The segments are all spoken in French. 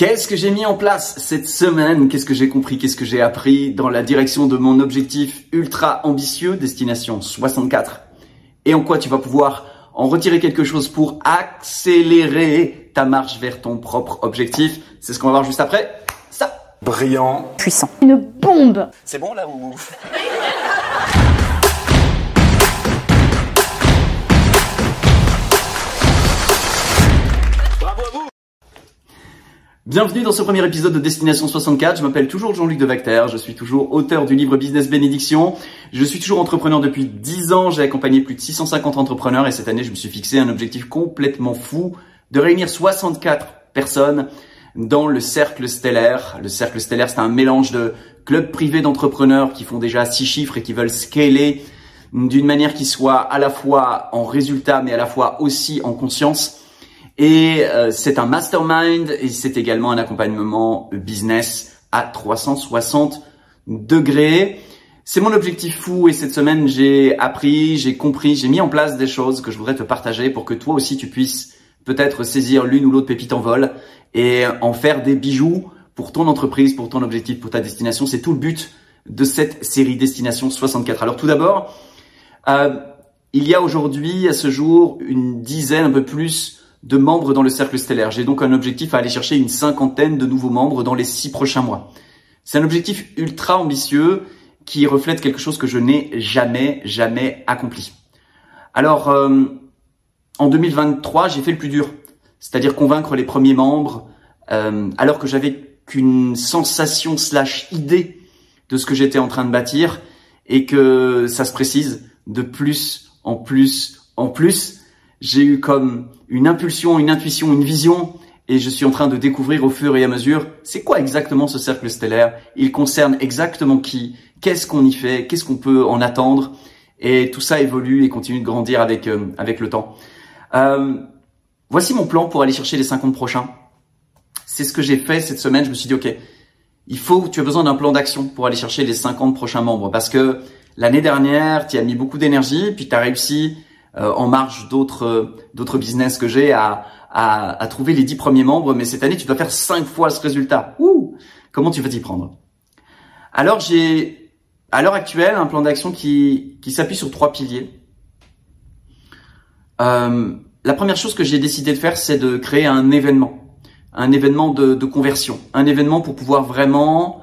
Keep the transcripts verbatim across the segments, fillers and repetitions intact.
Qu'est-ce que j'ai mis en place cette semaine? Qu'est-ce que j'ai compris? Qu'est-ce que j'ai appris dans la direction de mon objectif ultra ambitieux, Destination soixante-quatre? Et en quoi tu vas pouvoir en retirer quelque chose pour accélérer ta marche vers ton propre objectif? C'est ce qu'on va voir juste après. Ça! Brillant. Puissant. Une bombe. C'est bon là ou... Bienvenue dans ce premier épisode de Destination soixante-quatre. Je m'appelle toujours Jean-Luc Dewachter. Je suis toujours auteur du livre Business Bénédiction. Je suis toujours entrepreneur depuis dix ans. J'ai accompagné plus de six cent cinquante entrepreneurs et cette année, je me suis fixé un objectif complètement fou de réunir soixante-quatre personnes dans le Cercle Stellaire. Le Cercle Stellaire, c'est un mélange de clubs privés d'entrepreneurs qui font déjà six chiffres et qui veulent scaler d'une manière qui soit à la fois en résultat mais à la fois aussi en conscience. Et euh, c'est un mastermind et c'est également un accompagnement business à trois cent soixante degrés. C'est mon objectif fou et cette semaine, j'ai appris, j'ai compris, j'ai mis en place des choses que je voudrais te partager pour que toi aussi tu puisses peut-être saisir l'une ou l'autre pépite en vol et en faire des bijoux pour ton entreprise, pour ton objectif, pour ta destination. C'est tout le but de cette série Destination soixante-quatre. Alors tout d'abord, euh, il y a aujourd'hui, à ce jour, une dizaine, un peu plus, de membres dans le Cercle Stellaire. J'ai donc un objectif à aller chercher une cinquantaine de nouveaux membres dans les six prochains mois. C'est un objectif ultra ambitieux qui reflète quelque chose que je n'ai jamais, jamais accompli. Alors, euh, en deux mille vingt-trois, j'ai fait le plus dur, c'est-à-dire convaincre les premiers membres, euh, alors que j'avais qu'une sensation slash idée de ce que j'étais en train de bâtir et que ça se précise de plus en plus en plus. J'ai eu comme une impulsion, une intuition, une vision et je suis en train de découvrir au fur et à mesure c'est quoi exactement ce Cercle Stellaire, il concerne exactement qui, qu'est-ce qu'on y fait, qu'est-ce qu'on peut en attendre et tout ça évolue et continue de grandir avec euh, avec le temps. Euh, voici mon plan pour aller chercher les cinquante prochains. C'est ce que j'ai fait cette semaine, je me suis dit ok, il faut, tu as besoin d'un plan d'action pour aller chercher les cinquante prochains membres parce que l'année dernière, tu as mis beaucoup d'énergie puis tu as réussi Euh, en marge d'autres euh, d'autres business que j'ai à, à, à trouver les dix premiers membres. Mais cette année, tu dois faire cinq fois ce résultat. Ouh, comment tu vas t'y prendre? Alors, j'ai à l'heure actuelle un plan d'action qui, qui s'appuie sur trois piliers. Euh, la première chose que j'ai décidé de faire, c'est de créer un événement, un événement de, de conversion, un événement pour pouvoir vraiment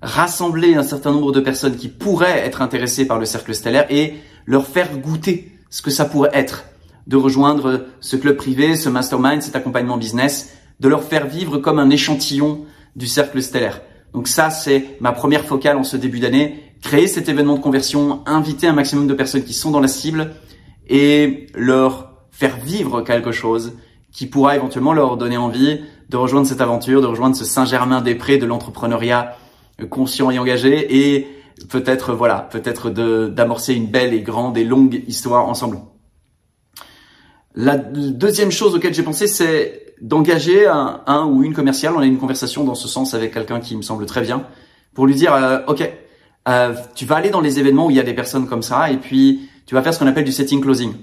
rassembler un certain nombre de personnes qui pourraient être intéressées par le Cercle Stellaire et leur faire goûter ce que ça pourrait être de rejoindre ce club privé, ce mastermind, cet accompagnement business, de leur faire vivre comme un échantillon du Cercle Stellaire. Donc ça, c'est ma première focale en ce début d'année. Créer cet événement de conversion, inviter un maximum de personnes qui sont dans la cible et leur faire vivre quelque chose qui pourra éventuellement leur donner envie de rejoindre cette aventure, de rejoindre ce Saint-Germain-des-Prés de l'entrepreneuriat conscient et engagé et peut-être, voilà, peut-être de, d'amorcer une belle et grande et longue histoire ensemble. La deuxième chose auquel j'ai pensé, c'est d'engager un, un ou une commerciale. On a eu une conversation dans ce sens avec quelqu'un qui me semble très bien pour lui dire, euh, OK, euh, tu vas aller dans les événements où il y a des personnes comme ça et puis tu vas faire ce qu'on appelle du setting closing.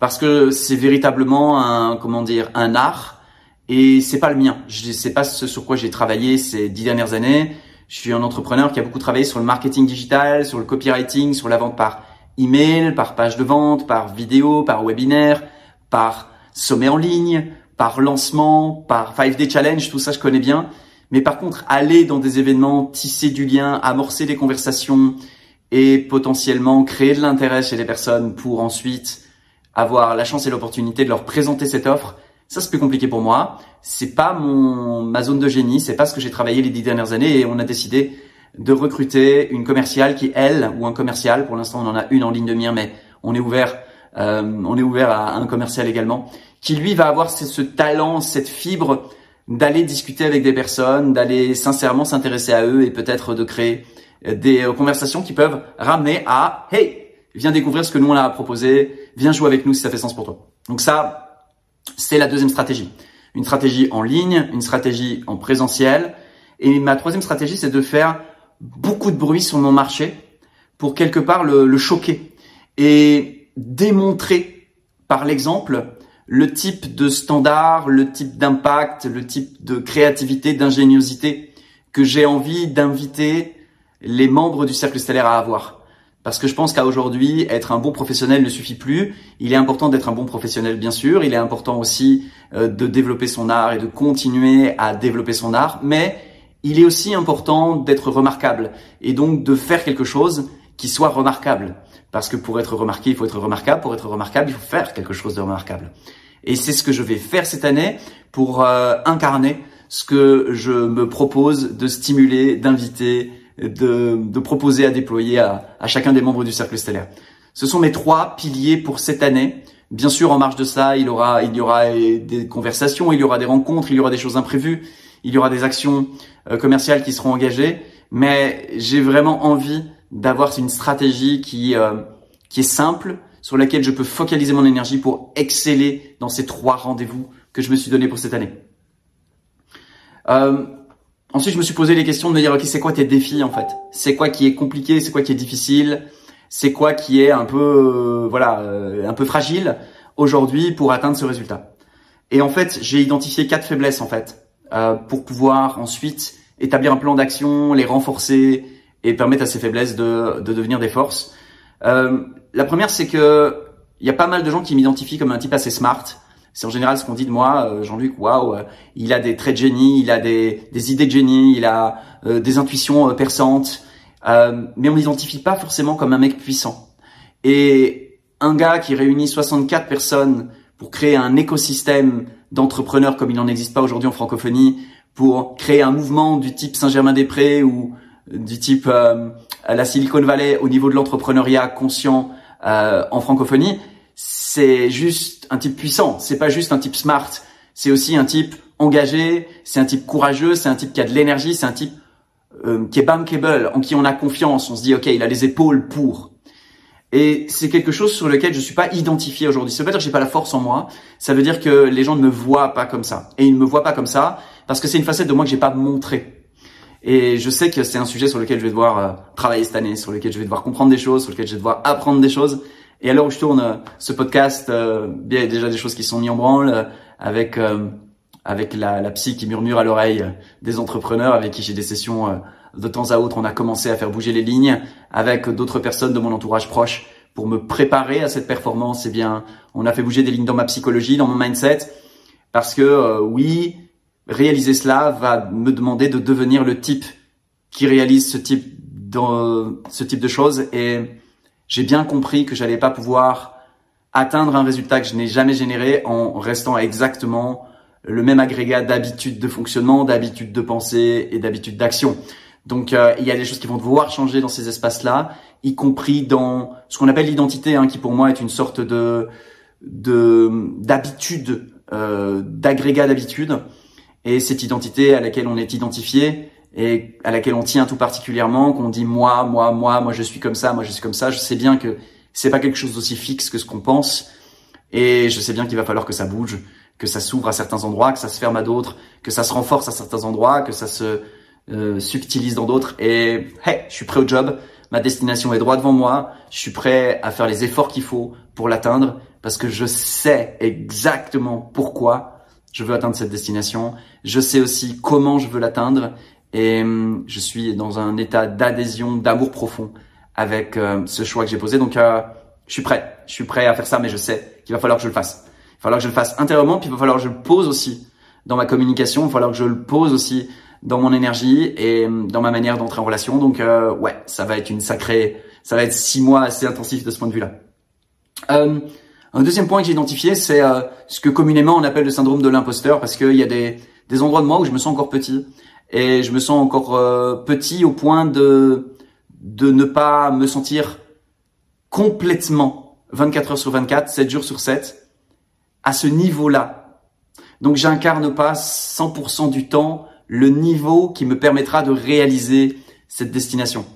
Parce que c'est véritablement un, comment dire, un art et c'est pas le mien. Je sais pas ce sur quoi j'ai travaillé ces dix dernières années. Je suis un entrepreneur qui a beaucoup travaillé sur le marketing digital, sur le copywriting, sur la vente par email, par page de vente, par vidéo, par webinaire, par sommet en ligne, par lancement, par five day challenge, tout ça je connais bien. Mais par contre, aller dans des événements, tisser du lien, amorcer des conversations et potentiellement créer de l'intérêt chez les personnes pour ensuite avoir la chance et l'opportunité de leur présenter cette offre, ça, c'est plus compliqué pour moi. C'est pas mon, ma zone de génie. C'est pas ce que j'ai travaillé les dix dernières années et on a décidé de recruter une commerciale qui, elle, ou un commercial. Pour l'instant, on en a une en ligne de mire, mais on est ouvert, euh, on est ouvert à un commercial également qui, lui, va avoir ce, ce talent, cette fibre d'aller discuter avec des personnes, d'aller sincèrement s'intéresser à eux et peut-être de créer des conversations qui peuvent ramener à, hey, viens découvrir ce que nous on a proposé, viens jouer avec nous si ça fait sens pour toi. Donc ça, c'est la deuxième stratégie. Une stratégie en ligne, une stratégie en présentiel. Et ma troisième stratégie, c'est de faire beaucoup de bruit sur mon marché pour quelque part le, le choquer et démontrer par l'exemple le type de standard, le type d'impact, le type de créativité, d'ingéniosité que j'ai envie d'inviter les membres du Cercle Stellaire à avoir. Parce que je pense qu'à aujourd'hui, être un bon professionnel ne suffit plus. Il est important d'être un bon professionnel, bien sûr. Il est important aussi euh, de développer son art et de continuer à développer son art. Mais il est aussi important d'être remarquable et donc de faire quelque chose qui soit remarquable. Parce que pour être remarqué, il faut être remarquable. Pour être remarquable, il faut faire quelque chose de remarquable. Et c'est ce que je vais faire cette année pour euh, incarner ce que je me propose de stimuler, d'inviter, De, de proposer à déployer à, à chacun des membres du Cercle Stellaire. Ce sont mes trois piliers pour cette année. Bien sûr, en marge de ça, il y aura, il y aura des conversations, il y aura des rencontres, il y aura des choses imprévues, il y aura des actions euh, commerciales qui seront engagées. Mais j'ai vraiment envie d'avoir une stratégie qui, euh, qui est simple, sur laquelle je peux focaliser mon énergie pour exceller dans ces trois rendez-vous que je me suis donné pour cette année. Euh, Ensuite, je me suis posé les questions de me dire, ok, c'est quoi tes défis en fait? C'est quoi qui est compliqué? C'est quoi qui est difficile? C'est quoi qui est un peu, euh, voilà, euh, un peu fragile aujourd'hui pour atteindre ce résultat? Et en fait, j'ai identifié quatre faiblesses en fait euh, pour pouvoir ensuite établir un plan d'action, les renforcer et permettre à ces faiblesses de, de devenir des forces. Euh, la première, c'est que il y a pas mal de gens qui m'identifient comme un type assez smart. C'est en général ce qu'on dit de moi, Jean-Luc, waouh, il a des traits de génie, il a des, des idées de génie, il a euh, des intuitions euh, perçantes, euh, mais on ne m'identifie pas forcément comme un mec puissant. Et un gars qui réunit soixante-quatre personnes pour créer un écosystème d'entrepreneurs comme il n'en existe pas aujourd'hui en francophonie, pour créer un mouvement du type Saint-Germain-des-Prés ou du type euh, la Silicon Valley au niveau de l'entrepreneuriat conscient euh, en francophonie, c'est juste un type puissant, c'est pas juste un type smart, c'est aussi un type engagé, c'est un type courageux, c'est un type qui a de l'énergie, c'est un type euh, qui est bankable, en qui on a confiance, on se dit ok, il a les épaules pour. Et c'est quelque chose sur lequel je suis pas identifié aujourd'hui. Ça veut pas dire que j'ai pas la force en moi, ça veut dire que les gens ne me voient pas comme ça. Et ils ne me voient pas comme ça parce que c'est une facette de moi que j'ai pas montrée. Et je sais que c'est un sujet sur lequel je vais devoir euh, travailler cette année, sur lequel je vais devoir comprendre des choses, sur lequel je vais devoir apprendre des choses. Et à l'heure où je tourne ce podcast, euh, il y a déjà des choses qui sont mises en branle euh, avec euh, avec la, la psy qui murmure à l'oreille euh, des entrepreneurs avec qui j'ai des sessions euh, de temps à autre. On a commencé à faire bouger les lignes avec d'autres personnes de mon entourage proche pour me préparer à cette performance. Eh bien, on a fait bouger des lignes dans ma psychologie, dans mon mindset, parce que euh, oui, réaliser cela va me demander de devenir le type qui réalise ce type de, ce type de choses. Et j'ai bien compris que j'allais pas pouvoir atteindre un résultat que je n'ai jamais généré en restant à exactement le même agrégat d'habitudes de fonctionnement, d'habitudes de pensée et d'habitudes d'action. Donc, euh, il y a des choses qui vont devoir changer dans ces espaces-là, y compris dans ce qu'on appelle l'identité, hein, qui pour moi est une sorte de de d'habitude, euh, d'agrégat d'habitude. Et cette identité à laquelle on est identifié, et à laquelle on tient tout particulièrement, qu'on dit moi, moi, moi, moi je suis comme ça, moi je suis comme ça, je sais bien que c'est pas quelque chose d'aussi fixe que ce qu'on pense, et je sais bien qu'il va falloir que ça bouge, que ça s'ouvre à certains endroits, que ça se ferme à d'autres, que ça se renforce à certains endroits, que ça se euh, subtilise dans d'autres, et hey, je suis prêt au job, ma destination est droit devant moi, je suis prêt à faire les efforts qu'il faut pour l'atteindre, parce que je sais exactement pourquoi je veux atteindre cette destination, je sais aussi comment je veux l'atteindre, et je suis dans un état d'adhésion, d'amour profond avec euh, ce choix que j'ai posé. Donc, euh, je suis prêt. Je suis prêt à faire ça, mais je sais qu'il va falloir que je le fasse. Il va falloir que je le fasse intérieurement, puis il va falloir que je le pose aussi dans ma communication. Il va falloir que je le pose aussi dans mon énergie et dans ma manière d'entrer en relation. Donc, euh, ouais, ça va être une sacrée... Ça va être six mois assez intensifs de ce point de vue-là. Euh, un deuxième point que j'ai identifié, c'est euh, ce que communément on appelle le syndrome de l'imposteur, parce qu'il y a des, des endroits de moi où je me sens encore petit. Et je me sens encore euh, petit au point de de ne pas me sentir complètement vingt-quatre heures sur vingt-quatre, sept jours sur sept, à ce niveau-là. Donc, j'incarne pas cent pour cent du temps le niveau qui me permettra de réaliser cette destination.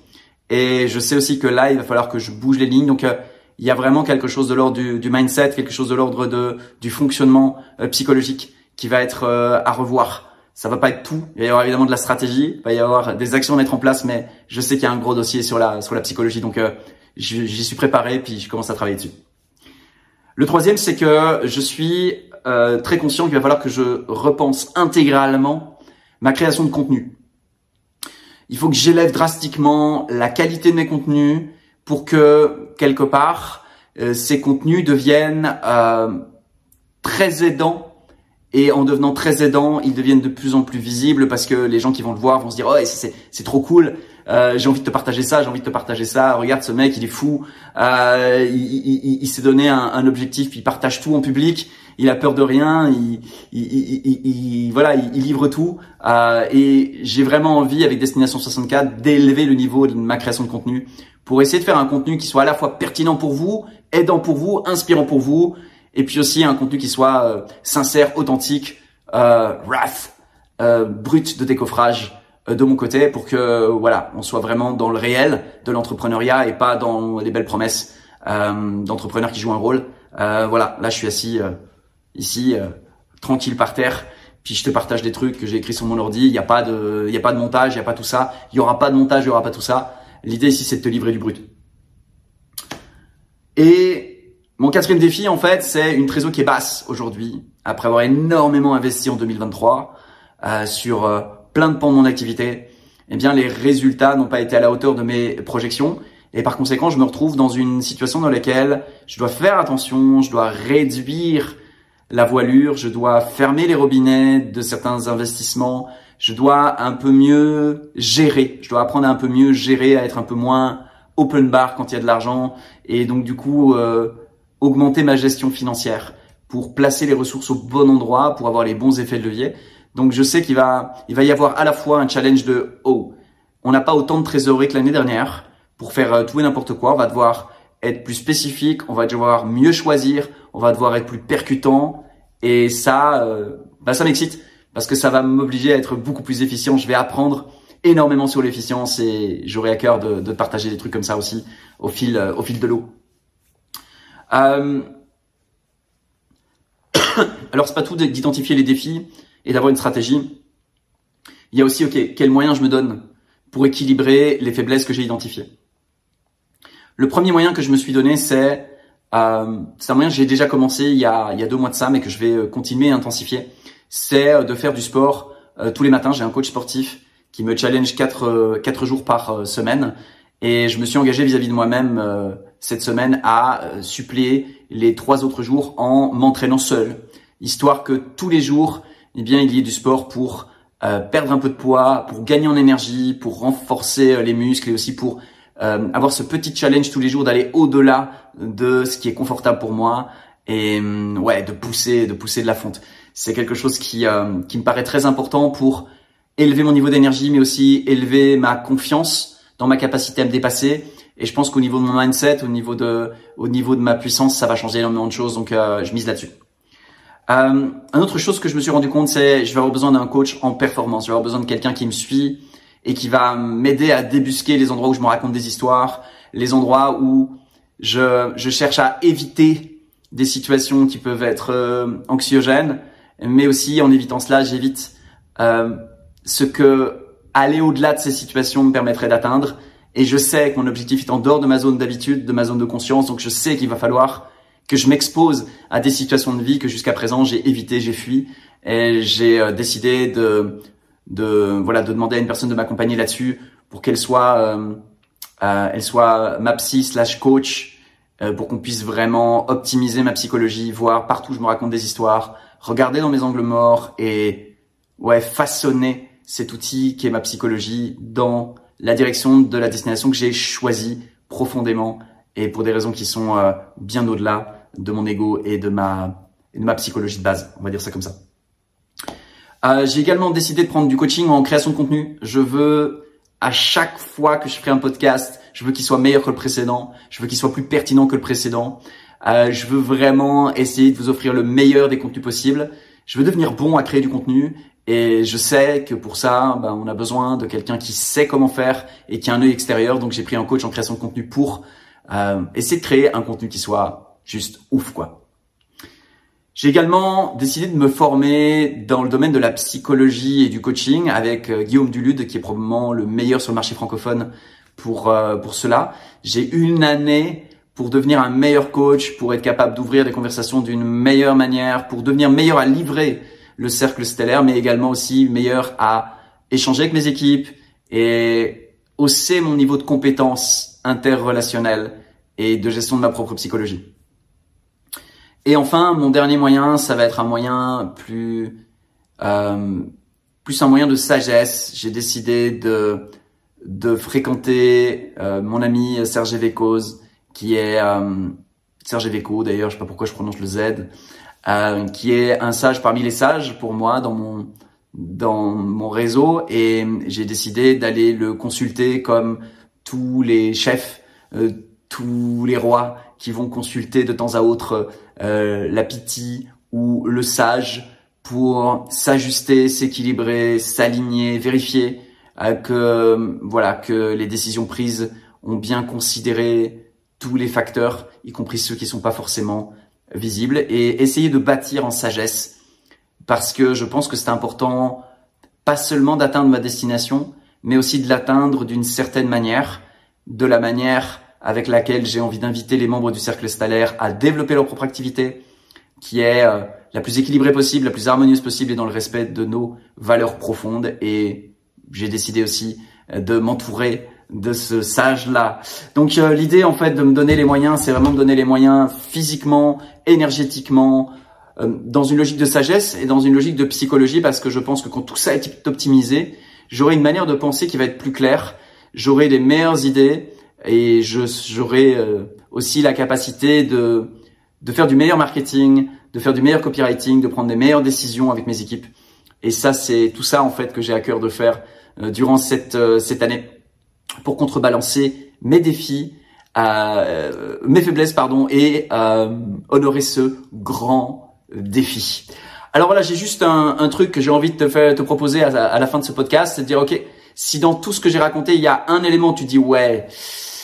Et je sais aussi que là, il va falloir que je bouge les lignes. Donc, euh, il y a vraiment quelque chose de l'ordre du, du mindset, quelque chose de l'ordre de du fonctionnement euh, psychologique qui va être euh, à revoir. Ça va pas être tout. Il va y avoir évidemment de la stratégie, il va y avoir des actions à mettre en place, mais je sais qu'il y a un gros dossier sur la sur la psychologie, donc euh, j'y suis préparé, puis je commence à travailler dessus. Le troisième, c'est que je suis euh, très conscient qu'il va falloir que je repense intégralement ma création de contenu. Il faut que j'élève drastiquement la qualité de mes contenus pour que, quelque part, euh, ces contenus deviennent euh, très aidants. Et en devenant très aidants, ils deviennent de plus en plus visibles parce que les gens qui vont le voir vont se dire « Oh, c'est, c'est trop cool, euh, j'ai envie de te partager ça, j'ai envie de te partager ça. Regarde ce mec, il est fou, euh, il, il, il, il s'est donné un, un objectif, il partage tout en public. » Il a peur de rien, il, il, il, il, il voilà, il, il livre tout. Euh, et j'ai vraiment envie, avec Destination soixante-quatre, d'élever le niveau de ma création de contenu pour essayer de faire un contenu qui soit à la fois pertinent pour vous, aidant pour vous, inspirant pour vous, et puis aussi un contenu qui soit euh, sincère, authentique, euh, rough, euh, brut de décoffrage euh, de mon côté, pour que voilà, on soit vraiment dans le réel de l'entrepreneuriat et pas dans les belles promesses euh, d'entrepreneurs qui jouent un rôle. Euh, voilà, là je suis assis. Euh, Ici, euh, tranquille par terre, puis je te partage des trucs que j'ai écrits sur mon ordi. Il n'y a pas de, il n'y a pas de montage, il n'y a pas tout ça. Il n'y aura pas de montage, il n'y aura pas tout ça. L'idée ici, c'est de te livrer du brut. Et mon quatrième défi, en fait, c'est une trésor qui est basse aujourd'hui. Après avoir énormément investi en deux mille vingt-trois euh, sur euh, plein de pans de mon activité, eh bien, les résultats n'ont pas été à la hauteur de mes projections. Et par conséquent, je me retrouve dans une situation dans laquelle je dois faire attention, je dois réduire la voilure, je dois fermer les robinets de certains investissements, je dois un peu mieux gérer, je dois apprendre à un peu mieux gérer, à être un peu moins open bar quand il y a de l'argent, et donc du coup euh, augmenter ma gestion financière pour placer les ressources au bon endroit, pour avoir les bons effets de levier. Donc je sais qu'il va, il va y avoir à la fois un challenge de « oh, on n'a pas autant de trésorerie que l'année dernière pour faire tout et n'importe quoi, on va devoir… » être plus spécifique, on va devoir mieux choisir, on va devoir être plus percutant, et ça, euh, bah ça m'excite parce que ça va m'obliger à être beaucoup plus efficient. Je vais apprendre énormément sur l'efficience et j'aurai à cœur de, de partager des trucs comme ça aussi au fil, euh, au fil de l'eau. Euh... Alors c'est pas tout d'identifier les défis et d'avoir une stratégie. Il y a aussi, ok, quels moyens je me donne pour équilibrer les faiblesses que j'ai identifiées. Le premier moyen que je me suis donné, c'est euh, c'est un moyen que j'ai déjà commencé il y, a, il y a deux mois de ça, mais que je vais continuer et intensifier. C'est de faire du sport euh, tous les matins. J'ai un coach sportif qui me challenge quatre, quatre jours par semaine. Et je me suis engagé vis-à-vis de moi-même euh, cette semaine à euh, suppléer les trois autres jours en m'entraînant seul. Histoire que tous les jours, eh bien, il y ait du sport pour euh, perdre un peu de poids, pour gagner en énergie, pour renforcer euh, les muscles et aussi pour… Euh, avoir ce petit challenge tous les jours d'aller au-delà de ce qui est confortable pour moi et euh, ouais de pousser de pousser de la fonte. C'est quelque chose qui euh, qui me paraît très important pour élever mon niveau d'énergie, mais aussi élever ma confiance dans ma capacité à me dépasser. Et je pense qu'au niveau de mon mindset, au niveau de au niveau de ma puissance, ça va changer énormément de choses. Donc euh, je mise là-dessus. Euh, une autre chose que je me suis rendu compte, c'est je vais avoir besoin d'un coach en performance. Je vais avoir besoin de quelqu'un qui me suit et qui va m'aider à débusquer les endroits où je me raconte des histoires, les endroits où je, je cherche à éviter des situations qui peuvent être euh, anxiogènes, mais aussi en évitant cela, j'évite euh, ce que aller au-delà de ces situations me permettrait d'atteindre. Et je sais que mon objectif est en dehors de ma zone d'habitude, de ma zone de conscience, donc je sais qu'il va falloir que je m'expose à des situations de vie que jusqu'à présent j'ai évité, j'ai fui, et j'ai euh, décidé de... de voilà de demander à une personne de m'accompagner là-dessus pour qu'elle soit euh, euh, elle soit ma psy slash coach euh, pour qu'on puisse vraiment optimiser ma psychologie, voir partout où je me raconte des histoires, regarder dans mes angles morts et ouais façonner cet outil qui est ma psychologie dans la direction de la destination que j'ai choisie profondément et pour des raisons qui sont euh, bien au-delà de mon ego et de ma et de ma psychologie de base, on va dire ça comme ça. Euh, j'ai également décidé de prendre du coaching en création de contenu. Je veux, à chaque fois que je ferai un podcast, je veux qu'il soit meilleur que le précédent. Je veux qu'il soit plus pertinent que le précédent. Euh, je veux vraiment essayer de vous offrir le meilleur des contenus possibles. Je veux devenir bon à créer du contenu. Et je sais que pour ça, ben, on a besoin de quelqu'un qui sait comment faire et qui a un œil extérieur. Donc, j'ai pris un coach en création de contenu pour euh, essayer de créer un contenu qui soit juste ouf, quoi. J'ai également décidé de me former dans le domaine de la psychologie et du coaching avec Guillaume Dulude, qui est probablement le meilleur sur le marché francophone pour, euh, pour cela. J'ai une année pour devenir un meilleur coach, pour être capable d'ouvrir les conversations d'une meilleure manière, pour devenir meilleur à livrer le cercle stellaire, mais également aussi meilleur à échanger avec mes équipes et hausser mon niveau de compétence interrelationnelle et de gestion de ma propre psychologie. Et enfin, mon dernier moyen, ça va être un moyen plus, euh, plus un moyen de sagesse. J'ai décidé de, de fréquenter euh, mon ami Serge Vécoz, qui est euh, Serge Vécoz d'ailleurs, je sais pas pourquoi je prononce le Z, euh, qui est un sage parmi les sages pour moi dans mon dans mon réseau, et j'ai décidé d'aller le consulter comme tous les chefs, euh, tous les rois qui vont consulter de temps à autre euh, la piti ou le sage pour s'ajuster, s'équilibrer, s'aligner, vérifier euh, que voilà que les décisions prises ont bien considéré tous les facteurs, y compris ceux qui ne sont pas forcément visibles, et essayer de bâtir en sagesse, parce que je pense que c'est important pas seulement d'atteindre ma destination, mais aussi de l'atteindre d'une certaine manière, de la manière avec laquelle j'ai envie d'inviter les membres du Cercle Stellaire à développer leur propre activité, qui est euh, la plus équilibrée possible, la plus harmonieuse possible, et dans le respect de nos valeurs profondes. Et j'ai décidé aussi de m'entourer de ce sage-là. Donc euh, l'idée en fait de me donner les moyens, c'est vraiment me donner les moyens physiquement, énergétiquement, euh, dans une logique de sagesse et dans une logique de psychologie, parce que je pense que quand tout ça est optimisé, j'aurai une manière de penser qui va être plus claire, j'aurai des meilleures idées, et je j'aurai euh, aussi la capacité de de faire du meilleur marketing, de faire du meilleur copywriting, de prendre des meilleures décisions avec mes équipes. Et ça, c'est tout ça en fait que j'ai à cœur de faire euh, durant cette euh, cette année, pour contrebalancer mes défis, euh, mes faiblesses, pardon, et euh, honorer ce grand défi. Alors voilà, j'ai juste un, un truc que j'ai envie de te, faire, te proposer à, à la fin de ce podcast, c'est de dire, ok, si dans tout ce que j'ai raconté, il y a un élément, tu dis, ouais,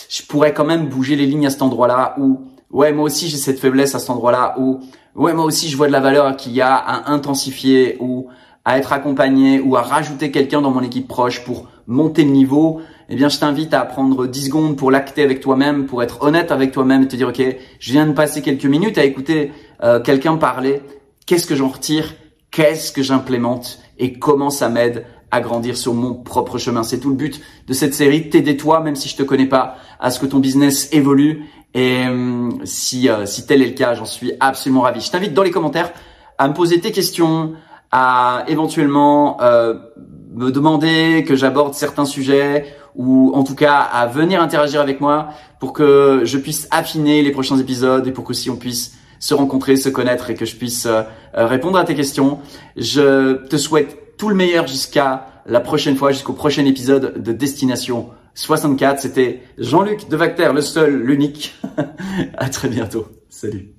je pourrais quand même bouger les lignes à cet endroit-là, ou ouais, moi aussi j'ai cette faiblesse à cet endroit-là, ou ouais, moi aussi je vois de la valeur qu'il y a à intensifier, ou à être accompagné, ou à rajouter quelqu'un dans mon équipe proche pour monter le niveau, eh bien, je t'invite à prendre dix secondes pour l'acter avec toi-même, pour être honnête avec toi-même et te dire, OK, je viens de passer quelques minutes à écouter euh, quelqu'un parler. Qu'est-ce que j'en retire? Qu'est-ce que j'implémente? Et comment ça m'aide à grandir sur mon propre chemin? C'est tout le but de cette série, t'aider toi, même si je te connais pas, à ce que ton business évolue. Et euh, si, euh, si tel est le cas, j'en suis absolument ravi. Je t'invite dans les commentaires à me poser tes questions, à éventuellement euh, me demander que j'aborde certains sujets, ou en tout cas à venir interagir avec moi pour que je puisse affiner les prochains épisodes, et pour que si on puisse se rencontrer, se connaître, et que je puisse répondre à tes questions. Je te souhaite tout le meilleur jusqu'à la prochaine fois, jusqu'au prochain épisode de Destination soixante-quatre. C'était Jean-Luc Dewachter, le seul, l'unique. À très bientôt. Salut.